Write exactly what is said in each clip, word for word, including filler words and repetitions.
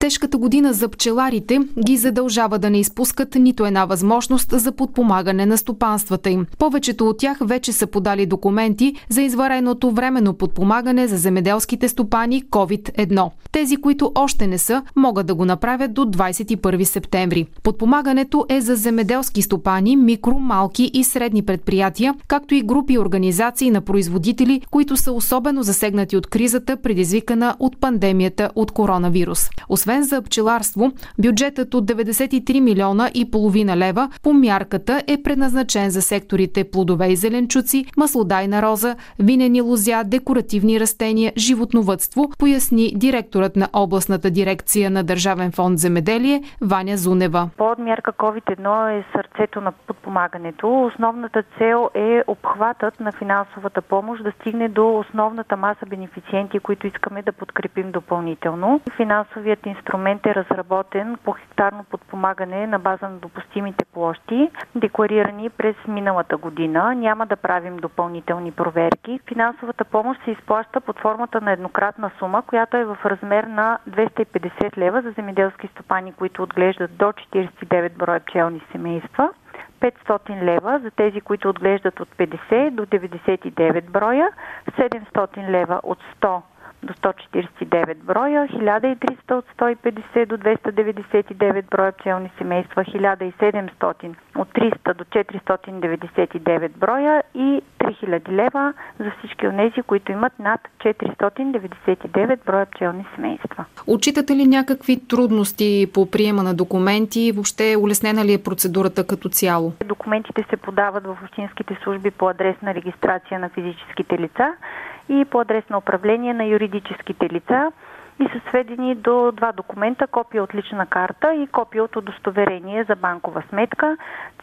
Тежката година за пчеларите ги задължава да не изпускат нито една възможност за подпомагане на стопанствата им. Повечето от тях вече са подали документи за извънредното временно подпомагане за земеделските стопани ковид едно. Тези, които още не са, могат да го направят до двадесет и първи септември. Подпомагането е за земеделски стопани, микро, малки и средни предприятия, както и групи и организации на производители, които са особено засегнати от кризата, предизвикана от пандемията от коронавирус. Освен за пчеларство, бюджетът от деветдесет и три милиона и половина лева по мярката е предназначен за секторите плодове и зеленчуци, маслодайна роза, винени лозя, декоративни растения, животновъдство, поясни директорът на областната дирекция на Държавен фонд земеделие Ваня Зунева. Под мярка ковид едно е сърцето на подпомагането. Основната цел е обхватът на финансовата помощ да стигне до основната маса бенефициенти, които искаме да подкрепим допълнително. Финансовият инструмент е разработен по хектарно подпомагане на база на допустимите площи, декларирани през миналата година. Няма да правим допълнителни проверки. Финансовата помощ се изплаща под формата на еднократна сума, която е в размер на двеста и петдесет лева за земеделски стопани, които отглеждат до четиридесет и девет броя пчелни семейства, петстотин лева за тези, които отглеждат от петдесет до деветдесет и девет броя, седемстотин лева от сто до сто четиридесет и девет броя, хиляда и триста от сто и петдесет до двеста деветдесет и девет броя пчелни семейства, хиляда и седемстотин от триста до четиристотин деветдесет и девет броя и три хиляди лева за всички онези, които имат над четиристотин деветдесет и девет броя пчелни семейства. Отчитате ли някакви трудности по приема на документи? Въобще улеснена ли е процедурата като цяло? Документите се подават в общинските служби по адрес на регистрация на физическите лица и по адрес на управление на юридическите лица и са сведени до два документа, копия от лична карта и копия от удостоверение за банкова сметка.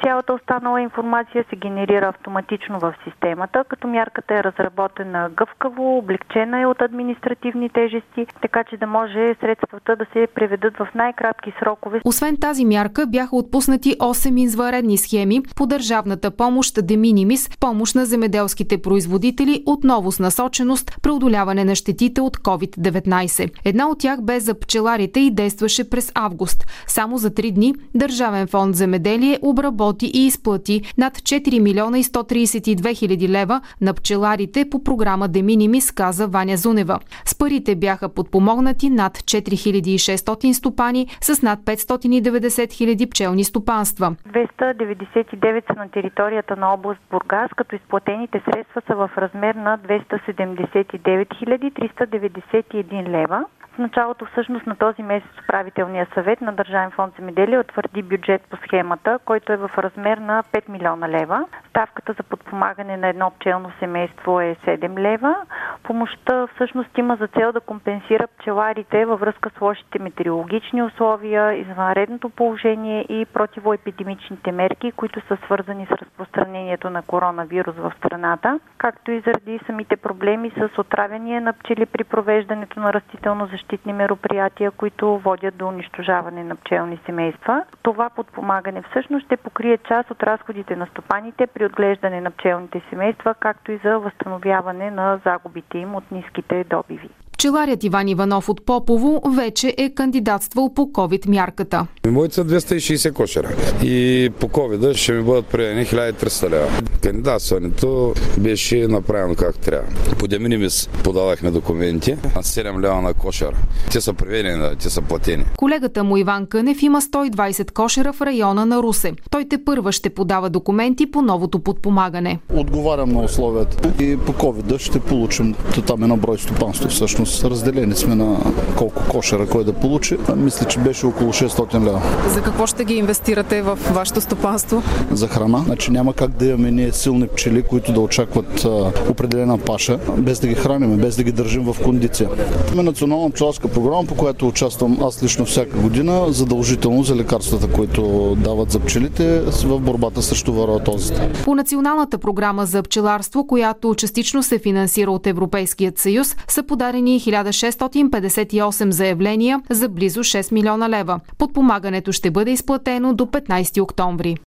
Цялата останала информация се генерира автоматично в системата, като мярката е разработена гъвкаво, облегчена е от административни тежести, така че да може средствата да се преведат в най-кратки срокове. Освен тази мярка бяха отпуснати осем извънредни схеми по държавната помощ de minimis, помощ на земеделските производители, отново с насоченост преодоляване на щетите от ковид деветнайсет. Една от тях бе за пчеларите и действаше през август. Само за три дни Държавен фонд земеделие обработи и изплати над четири милиона и сто тридесет и две хиляди лева на пчеларите по програма de minimis, каза Ваня Зунева. С парите бяха подпомогнати над четири хиляди и шестстотин стопани с над петстотин и деветдесет хиляди пчелни стопанства. двеста деветдесет и девет са на територията на област Бургас, като изплатените средства са в размер на двеста седемдесет и девет хиляди триста деветдесет и един лева. В началото всъщност на този месец управителният съвет на Държавен фонд земеделие утвърди бюджет по схемата, който е в размер на пет милиона лева. Ставката за подпомагане на едно пчелно семейство е седем лева. Помощта всъщност има за цел да компенсира пчеларите във връзка с лошите метеорологични условия, извънредното положение и противоепидемичните мерки, които са свързани с разпространението на коронавирус в страната, както и заради самите проблеми с отравяне на пчели при провеждането на растително защитни мероприятия, които водят до унищожаване на пчелни семейства. Това подпомагане всъщност ще покрие част от разходите на стопаните при отглеждане на пчелните семейства, както и за възстановяване на загубите им от ниските добиви. Пчеларят Иван Иванов от Попово вече е кандидатствал по ковид-мярката. Моите са двеста и шейсет кошера и по ковида ще ми бъдат приедени хиляда и триста лева. Кандидатстването беше направено как трябва. По de minimis подавахме документи на седем лева на кошер. Те са приведени, те са платени. Колегата му Иван Кънев има сто и двадесет кошера в района на Русе. Той тепърва ще подава документи по новото подпомагане. Отговарям на условията и по ковида ще получим там едно брой стопанство всъщност. Разделени сме на колко кошера кой да получи. Мисля, че беше около шестстотин лева. За какво ще ги инвестирате в вашето стопанство? За храна. Значи няма как да имаме ние силни пчели, които да очакват а, определена паша, без да ги храним, без да ги държим в кондиция. Имаме национална пчеларска програма, по която участвам аз лично всяка година, задължително за лекарствата, които дават за пчелите в борбата срещу вароатозите. По националната програма за пчеларство, която частично се финансира от Европейския съюз, са подадени хиляда шестстотин петдесет и осем заявления за близо шест милиона лева. Подпомагането ще бъде изплатено до петнадесети октомври.